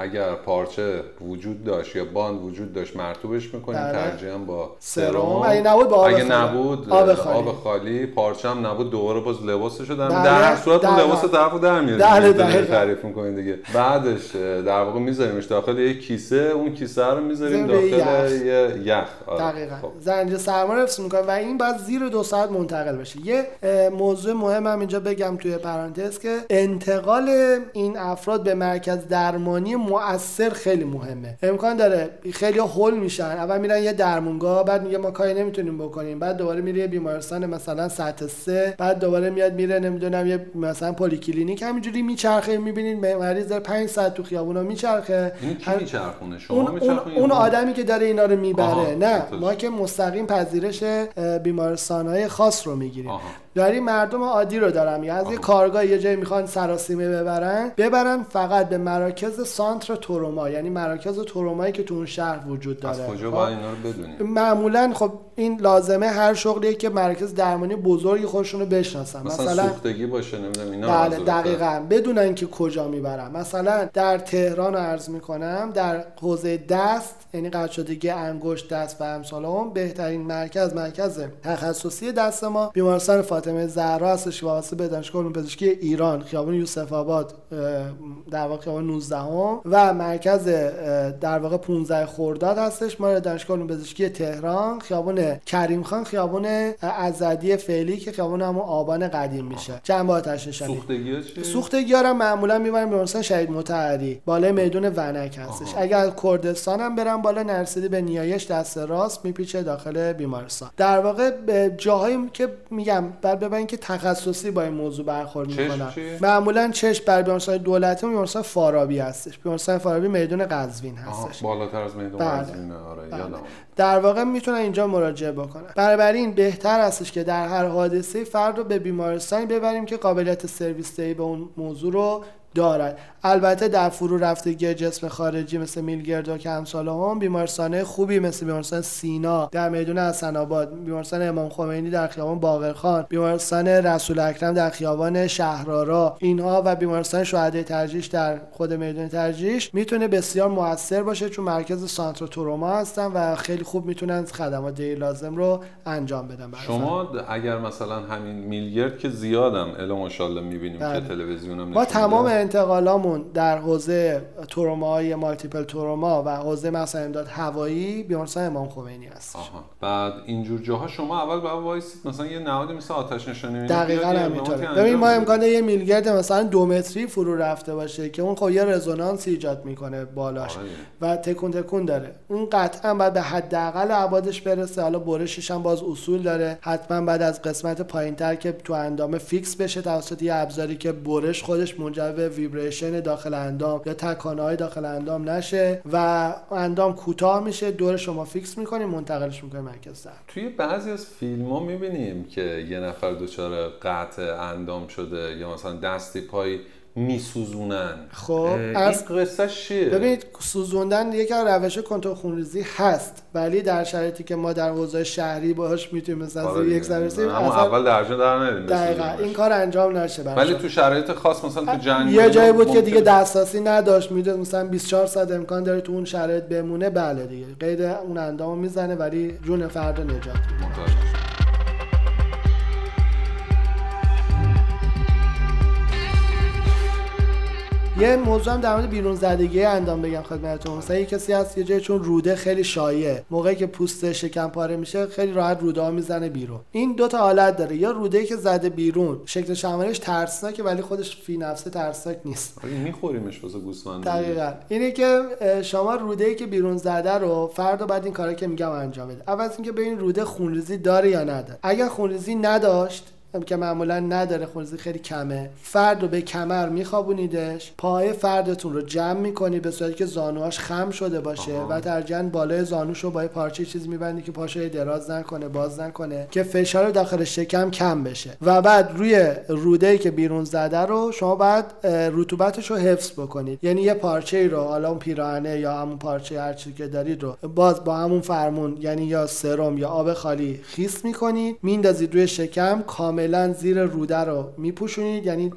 اگر پارچه وجود داشت یا باند وجود داشت مرطوبش میکنیم، ترجیحاً با سرم، اگه نبود آب خالی، پارچه هم نبود دوباره باز لباسشو در هر صورت اون لباس طرفو در میاریم، تعریف میکنیم دیگه. بعدش در واقع میذاریمش داخل یک کیسه، اون کیسه رو میذاریم داخل یه یخ دقیقاً، زنجیره سرما حفظ میکنه. این بعد زیر 2 ساعت منتقل بشه. یه موضوع مهم هم اینجا بگم توی پرانتز که انتقال این افراد به مرکز درمانی مؤثر خیلی مهمه. امکان داره خیلی هول میشن، اول میرن یه درمونگاه، بعد میگه ما کاری نمیتونیم بکنیم، بعد دوباره میره بیمارستان مثلا سطح 3، بعد دوباره میاد میره نمیدونم یه مثلا پلی کلینیک، همینجوری میچرخه. میبینید مریض داره 5 ساعت تو خیابونا میچرخه. میچرخونه شما، میچرخونه اون آدمی که داره اینا رو میبره، نه ما که مستقیم پذیرش بیمارستان‌های خاص رو میگیریم. داری مردم عادی رو دارم، یعنی از یه کارگاه یه جایی میخوان سراسیمه ببرن فقط به مراکز سانتر تروما، یعنی مراکز ترومایی که تو اون شهر وجود داره. از کجا باید اینا رو بدونیم؟ معمولاً خب این لازمه هر شغلیه که مراکز درمانی بزرگی خودشون رو بشناسن، مثلا سوختگی باشه نمیدونم اینا، بله دقیقاً بدونن که کجا میبرن. مثلا در تهران عرض میکنم در حوزه دست، یعنی قطع‌شدگی انگشت دست و امثال اون، بهترین مرکز تخصصی دست ما بیمارستان فاطمه زهرا هستش که واسه بدنشگاه علوم پزشکی ایران خیابان یوسف آباد در واقع خیابان 19 و مرکز در واقع 15 خرداد هستش. ما دانشگاه علوم پزشکی تهران خیابان کریم خان خیابان آزادی فعلی که خیابان همون آبان قدیم میشه. چند بار تشن شدید. سوختگی‌ها چیه؟ سوختگی‌ها رو معمولا میبریم بیمارستان شهید مطهری، بالای میدون ونک هستش. اگر کردستان هم برن بالا نرسیدی به نیایش دست راست میپیچه داخل بیمارستان. در واقع به جاهایی که میگم بعد ببینید که تخصصی با این موضوع برخورد میکنن. معمولا چشم بر بیمارستان دولتی و بیمارستان فارابی هستش. بیمارستان فارابی میدون قزوین هستش. بالاتر از میدون قزوین آره یادم. در واقع میتونن اینجا مراجعه بکنن. بنابراین بهتر هستش که در هر حادثه فرد رو به بیمارستانی ببریم که قابلیت سرویس دهی به اون موضوع رو دارد. البته در فرو رفتگی جسم خارجی مثل میلگردو که همسالهام، بیمارستانه خوبی مثل بیمارستان سینا در میدون حسن آباد، بیمارستان امام خمینی در خیابان باقرخان، بیمارستان رسول اکرم در خیابان شهرآرا، اینها و بیمارستان شهدای ترجیش در خود میدون ترجیش میتونه بسیار مؤثر باشه چون مرکز سانتر تروما هستن و خیلی خوب میتونن خدمات لازم رو انجام بدن. شما اگر مثلا همین میلگرد که زیادم الا ماشاءالله میبینیم که تلویزیونم با تمام انتقالامون در حوزه تروماهای مالتیپل تروما و حوزه مثلا امداد هوایی بیمارستان امام خمینی هستش. آها. بعد اینجور جاها شما اول باید وایسید مثلا یه نهادی مثل آتش نشانی میبینید. دقیقاً همینطوره. ببین ما امکانه یه میلگرد مثلا 2 متری فرو رفته باشه که اون خب یه رزونانس ایجاد میکنه بالاش و تکون تکون داره. اون قطعاً بعد به حداقل ابعادش برسه. حالا برشش هم باز اصول داره. حتماً بعد از قسمت پایین‌تر که تو اندام فیکس بشه توسط یه ابزاری که برش خودش منجر به ویبریشن داخل اندام یا تکانه‌های داخل اندام نشه و اندام کوتاه میشه دور شما فیکس میکنیم منتقلش میکنیم مرکز درد. توی بعضی از فیلم‌ها میبینیم که یه نفر دچار قطع اندام شده یا مثلا دستی پایی میسوزونن. خب از قصه چیه؟ ببینید سوزوندن یک از روش‌های کنترل خونریزی هست ولی در شرایطی که ما در حوزه شهری باهاش میتونیم مثلا یک سرسی اول درجه در ندیم. دقیقاً این کار انجام نشه ولی تو شرایط خاص مثلا تو جنگ یه جایی بود که دیگه دسترسی نداشت میدونید مثلا 24 ساعت امکان داره تو اون شرایط بمونه. بله دیگه قید اون اندامو میزنه ولی جون فرد نجات میده. یه موضوع هم در مورد بیرون زدگی اندام بگم خدمتتون. مثلا یه کسی هست یه جایی چون روده خیلی شایعه موقعی که پوست شکم پاره میشه خیلی راحت روده ها میزنه بیرون. این دو تا حالت داره، یا روده‌ای که زده بیرون شکل شمالش ترسناکه ولی خودش فی نفسه ترسناک نیست، میخوریمش واسه گوسفند. دقیقاً اینه که شما روده‌ای که بیرون زده رو فردا بعد این کارا که میگم انجام بده. اول اینکه ببین روده خونریزی داره یا نداره. اگر خونریزی نداشت که معمولا نداره، خونریزی خیلی کمه، فرد رو به کمر میخوابونیدش، پای فردتون رو جمع میکنی به صورتی که زانوهاش خم شده باشه و ترجیحاً بالای زانوش رو با یه پارچه چیز میبندی که پاشو دراز نکنه باز نکنه که فشار داخل شکم کم بشه و بعد روی روده‌ای که بیرون زده رو شما باید رطوبتش رو حفظ بکنید. یعنی یه پارچه‌ای رو حالا اون پیراهنه یا همون پارچه هر چیزی که دارید رو باز با همون فرمون یعنی یا سرم یا آب خالی خیس میکنید میندازید روی شکم کاملا زیر روده رو میپوشونید یعنی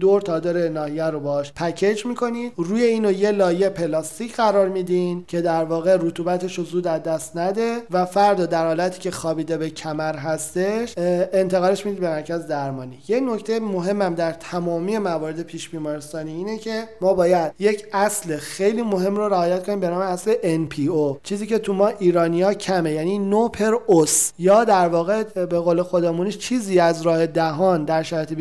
دور تا دور ناحیه رو باش پکیج میکنید. روی اینو یه لایه پلاستیک قرار میدین که در واقع رطوبتش رو زود از دست نده و فرد در حالتی که خوابیده به کمر هستش انتقالش میدید به مرکز درمانی. یه نکته مهمم در تمامی موارد پیش بیمارستانی اینه که ما باید یک اصل خیلی مهم رو رعایت کنیم به نام اصل NPO، چیزی که تو ما ایرانی‌ها کمه، یعنی نو پر اوس، یا در واقع به قول خودمونیش چیزی از راه دهان در شرایط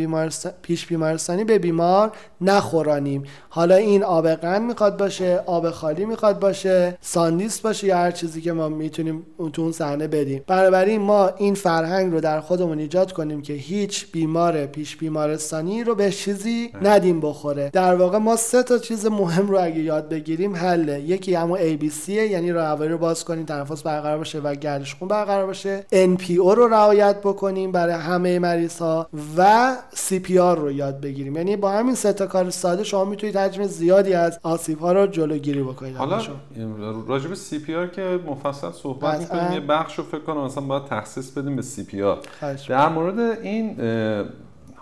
پیش بیمارستانی به بیمار نخورانیم. حالا این آب قند میخواد باشه، آب خالی میخواد باشه، ساندیس باشه یا هر چیزی که ما میتونیم تو اون صحنه بدیم. بنابراین ما این فرهنگ رو در خودمون ایجاد کنیم که هیچ بیمار پیش بیمارستانی رو به چیزی ندیم بخوره. در واقع ما سه تا چیز مهم رو اگه یاد بگیریم حله. یکی همون ABC یعنی راه رو باز کنیم، تنفس برقرار باشه و گردش خون برقرار باشه. NPO رو رعایت بکنیم برای همه مریض ها و سی پی آر رو یاد بگیریم. یعنی با همین سه تا کار ساده شما میتونید حجم زیادی از آسیب ها رو جلوگیری بکنید. حالا راجع به سی پی آر که مفصل صحبت می‌کنیم یه بخش رو فکر کنم مثلا باید تخصیص بدیم به سی پی آر. در مورد این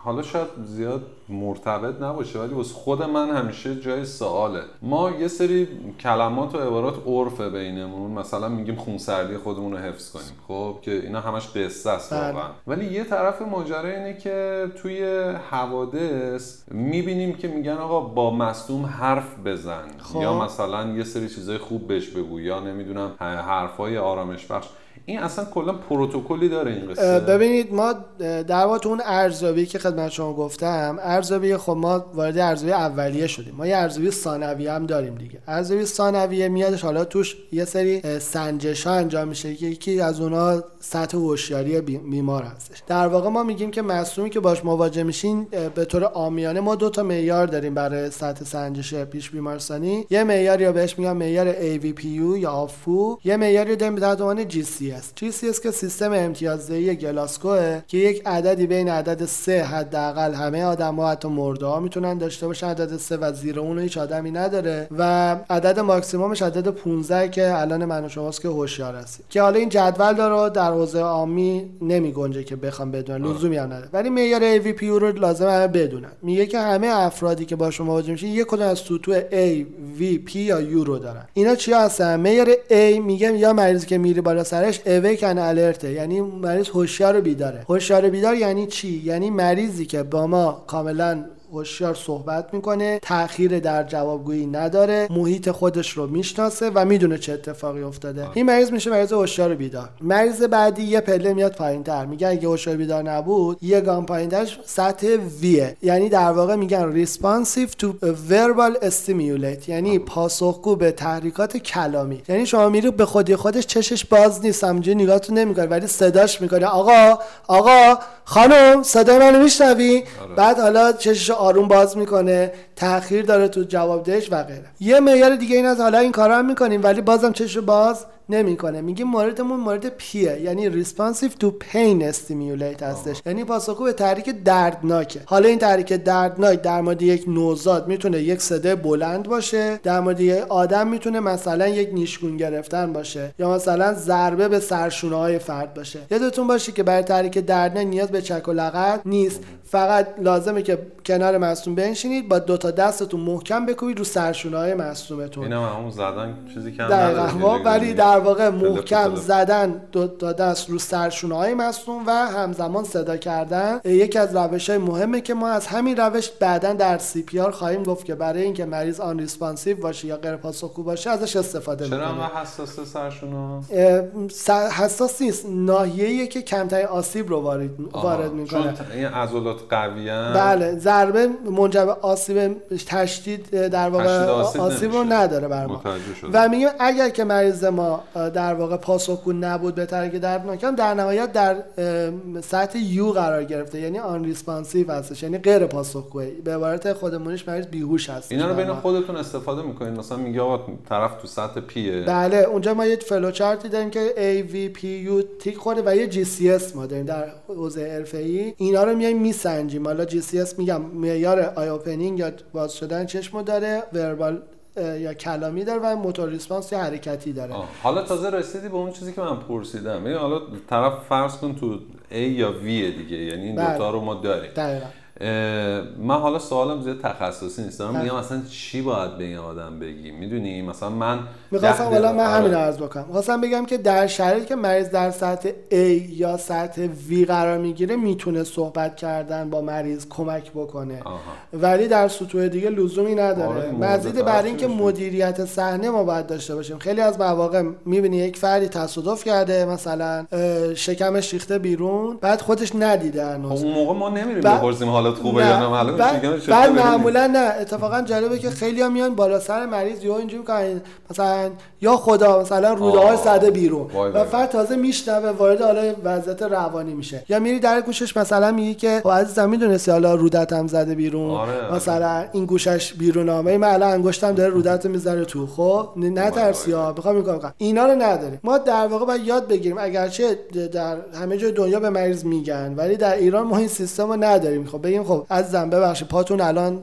حالا شاید زیاد مرتبط نباشه ولی واسه خود من همیشه جای سواله. ما یه سری کلمات و عبارات عرفه بینمون، مثلا میگیم خونسردی خودمون رو حفظ کنیم، خب که اینا همش قصه است واقعا. ولی یه طرف ماجرا اینه که توی حوادث میبینیم که میگن آقا با مصدوم حرف بزن، یا مثلا یه سری چیزای خوب بهش بگو، یا نمیدونم حرفای آرامش بخش. این اصلا کلا پروتکلی داره این قصه. ببینید ما در واقع اون ارزیابی که خدمت شما گفتم، ارزیابی خب ما وارد ارزیابی اولیه شدیم، ما یه ارزیابی ثانویه هم داریم دیگه. ارزیابی ثانویه میادش حالا توش یه سری سنجش ها انجام میشه که یکی از اونها سطح هوشیاری بیمار هستش. در واقع ما میگیم که مصدومی که باش مواجه میشین به طور عامیانه ما دو تا معیار داریم برای سطح سنجش پیش بیمارستانی. یه معیار یا بهش میگن معیار AVPU یا AVPU، یه معیاری داریم به عنوان GCS که سیستم امتیازدهی گلاسکوه که یک عددی بین عدد 3 حداقل همه آدم‌ها حتی مرده‌ها میتونن داشته باشن، عدد 3 و زیر اون هیچ آدمی نداره، و عدد ماکسیممش عدد 15 که الان من و شماست که هوشیار هستیم، که حالا این جدول داره در حوزه عامی نمیگنجه که بخوام بدونن، لزومی هم نداره. ولی معیار AVPU رو لازم همه بدونن، میگه که همه افرادی که با شما مواجه میشن یک کدوم از سطوح A V P یا U رو دارن. اینا چی هستن؟ معیار A میگم یا مریضی که میره بالا سرش اویکن الرته، یعنی مریض هوشیار و بیداره. هوشیار و بیدار یعنی چی؟ یعنی مریضی که با ما کاملا هوشیار صحبت میکنه، تأخیر در جوابگویی نداره، محیط خودش رو میشناسه و میدونه چه اتفاقی افتاده. این مریض میشه مریض هوشیار و بیدار. مریض بعدی یه پله میاد پایین‌تر، میگن اگه هوشیار بیدار نبود یه گام پایین‌ترش سطح ویه، یعنی در واقع میگن ریسپانسیو تو وربال استیمیولیت، یعنی پاسخگو به تحریکات کلامی. یعنی شما میری به خودی خودش چشش باز نیست، همونجوری نگاهتون نمیکنه ولی صداش میکنه، آقا خانم صدای منو میشنوی؟ بعد حالا چشش آروم باز میکنه، تأخیر داره تو جواب دهش و غیره. یه معیار دیگه این از حالا این کارا هم میکنیم ولی بازم چشش باز نمیکنه. میگیم موردمون مورد پیه، یعنی ریسپانسیو تو پین استیمیولیت هستش، یعنی پاسخگو به تحریک دردناکه. حالا این تحریک دردناک در مورد یک نوزاد میتونه یک صدای بلند باشه، در مورد یک آدم میتونه مثلا یک نیشگون گرفتن باشه، یا مثلا ضربه به سرشونه های فرد باشه. یادتون باشه که برای تحریک دردناک نیاز به چک و لغت نیست، فقط لازمه که کنار مصدوم بنشینید، با دو تا دستتون محکم بکوبید رو سرشونه های مصدومتون. اینا معمولا زدن چیزی کم نداره، ولی در واقع محکم زدن دو تا دست رو سرشونه های مصدوم و همزمان صدا کردن یکی از روش های مهمه که ما از همین روش بعداً در سی پی آر خواهیم گفت که برای اینکه مریض آن ریسپانسیو باشه یا غیر پاسخگو باشه ازش استفاده می‌کنیم. چرا حساسه سرشونه؟ حساس نیست، ناحیه‌ای که کمترین آسیب رو وارد می‌کنه. این عضلات قویان. بله، ضربه منجر به آسیب تشدید در واقع آسیب رو نداره بر ما. و میگیم اگر که مریض ما در واقع پاسخگو نبود به ترک دردناک، در نهایت در سطح یو قرار گرفته، یعنی آن ریسپانسیو هستش، یعنی غیر پاسخگوه. به عبارت خودمونیش مریض بیهوش هست. اینا رو بین خودتون استفاده می‌کنید، مثلا میگه آقا طرف تو سطح پیه. بله، اونجا ما یه فلوچارتی داریم که AVPU تیک خورده و یه GCS ما داریم در حوزه حرفه‌ای. اینا رو میایم میسنجیم. حالا GCS میگم معیار آی اوپنینگ یا باز شدن چشمو داره، وربال یا کلامی داره و موتور ریسپانس یا حرکتی داره. حالا تازه رسیدی به اون چیزی که من پرسیدم. یعنی حالا طرف فرض کن تو A یا V دیگه، یعنی این دوتا رو ما داریم. دقیقاً. من حالا سوالم زیاد تخصصی نیست، دارم میگم اصلا چی باید به این آدم بگیم، میدونی؟ مثلا من همین عرض بکنم، خواستم بگم که در شرایطی که مریض در سطح A یا سطح V قرار میگیره میتونه صحبت کردن با مریض کمک بکنه. ولی در سطوح دیگه لزومی نداره. مزید برای اینکه مدیریت صحنه ما باید داشته باشیم. خیلی از مواقع میبینی یک فردی تصادف کرده، مثلا شکمش ریخته بیرون، بعد خودش ندیده هنوز. اون موقع ما نمیریم بپرسیم حالت خوبه یا نه، معلوم میشه. بعد معمولا نه، اتفاقا جالبه که خیلی‌ها میان بالا سر مریض یا اینجوری می‌کنن، مثلا یا خدا مثلا روده‌ها زده بیرون و فرد تازه میشنوه، وارد حالا وضعیت روانی میشه. یا میری در گوشش مثلا میگی که خب عزیزم میدونستی حالا رودت هم زده بیرون؟ آره. مثلا این گوشش بیرون اومه، من الان انگشتم داره رودت رو می‌ذاره تو، خب نترسیا می‌خوام می‌کنم. اینا رو نداره. ما در واقع باید یاد بگیریم، اگرچه در همه جای دنیا به مریض میگن ولی در ایران ما این سیستمو نداریم. خب بگیم خب عزیزم ببخشید پاتون الان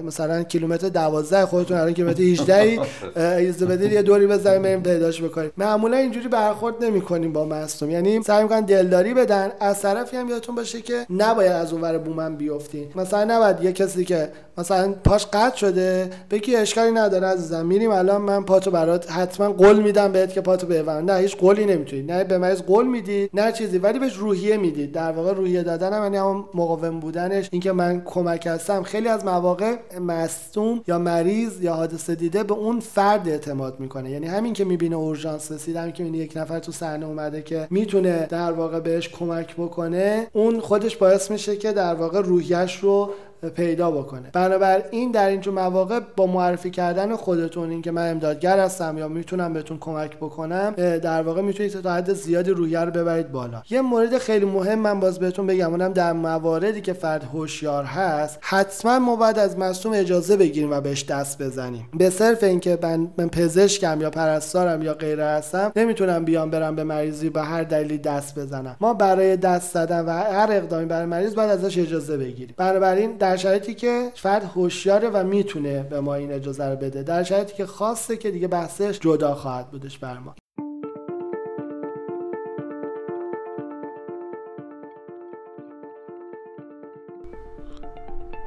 مثلا کیلومتر 12 خودتون الان کیلومتر 18 اجازه بدید یه دوری بزنیم بریم پیداش بکنیم. معمولا اینجوری برخورد نمی‌کنیم با مصدوم، یعنی سعی می‌کنن دلداری بدن. از طرفی هم یادتون باشه که نباید از اونور بومم بیافتین، مثلا نباید یه کسی که مثلا پاش قطع شده بگی اشکالی نداره عزیزم میریم الان من پاتو برات حتما قول میدم بهت که پاتو ببند. نه هیچ قولی نمیتونید، نه به مریض قول میدید نه چیزی، ولی بهش روحیه میدید. در واقع روحیه دادن هم یعنی هم مقاوم بودنش، اینکه من کمک هستم. خیلی از مواقع مصدوم یا مریض یا حادثه دیده به اون فرد اعتماد میکنه، یعنی همین که میبینه اورژانس رسیدم، که میبینه یک نفر تو صحنه اومده که میتونه در واقع بهش کمک بکنه، اون خودش باعث میشه که در واقع روحیه‌اش رو پیدا بکنه. بنابراین در اینجور مواقع با معرفی کردن خودتون، این که من امدادگر هستم یا میتونم بهتون کمک بکنم، در واقع میتونید تا حد زیادی روحیه رو ببرید بالا. یه مورد خیلی مهم من باز بهتون بگم، اونم در مواردی که فرد هوشیار هست حتما ما باید از مصدوم اجازه بگیریم و بهش دست بزنیم. به صرف اینکه من پزشکم یا پرستارم یا غیره هستم نمیتونم بیام برم به مریضی به هر دلیلی دست بزنم. ما برای دست زدن و هر اقدامی برای مریض باید ازش اجازه بگیریم. بنابراین در شرایطی که فرد هوشیاره و میتونه به ما این اجازه رو بده، در شرایطی که خواسته که دیگه بحثش جدا خواهد بودش بر ما.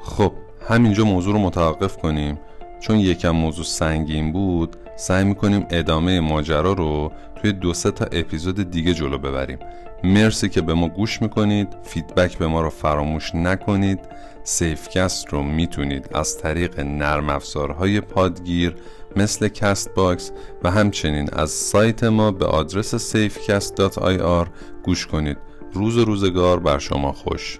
خب همینجا موضوع رو متوقف کنیم، چون یکم موضوع سنگین بود. سعی میکنیم ادامه ماجرا رو توی 2-3 تا اپیزود دیگه جلو ببریم. مرسی که به ما گوش میکنید، فیدبک به ما رو فراموش نکنید. سیفکست رو میتونید از طریق نرم افزارهای پادگیر مثل کست باکس و همچنین از سایت ما به آدرس safecast.ir گوش کنید. روز و روزگار بر شما خوش.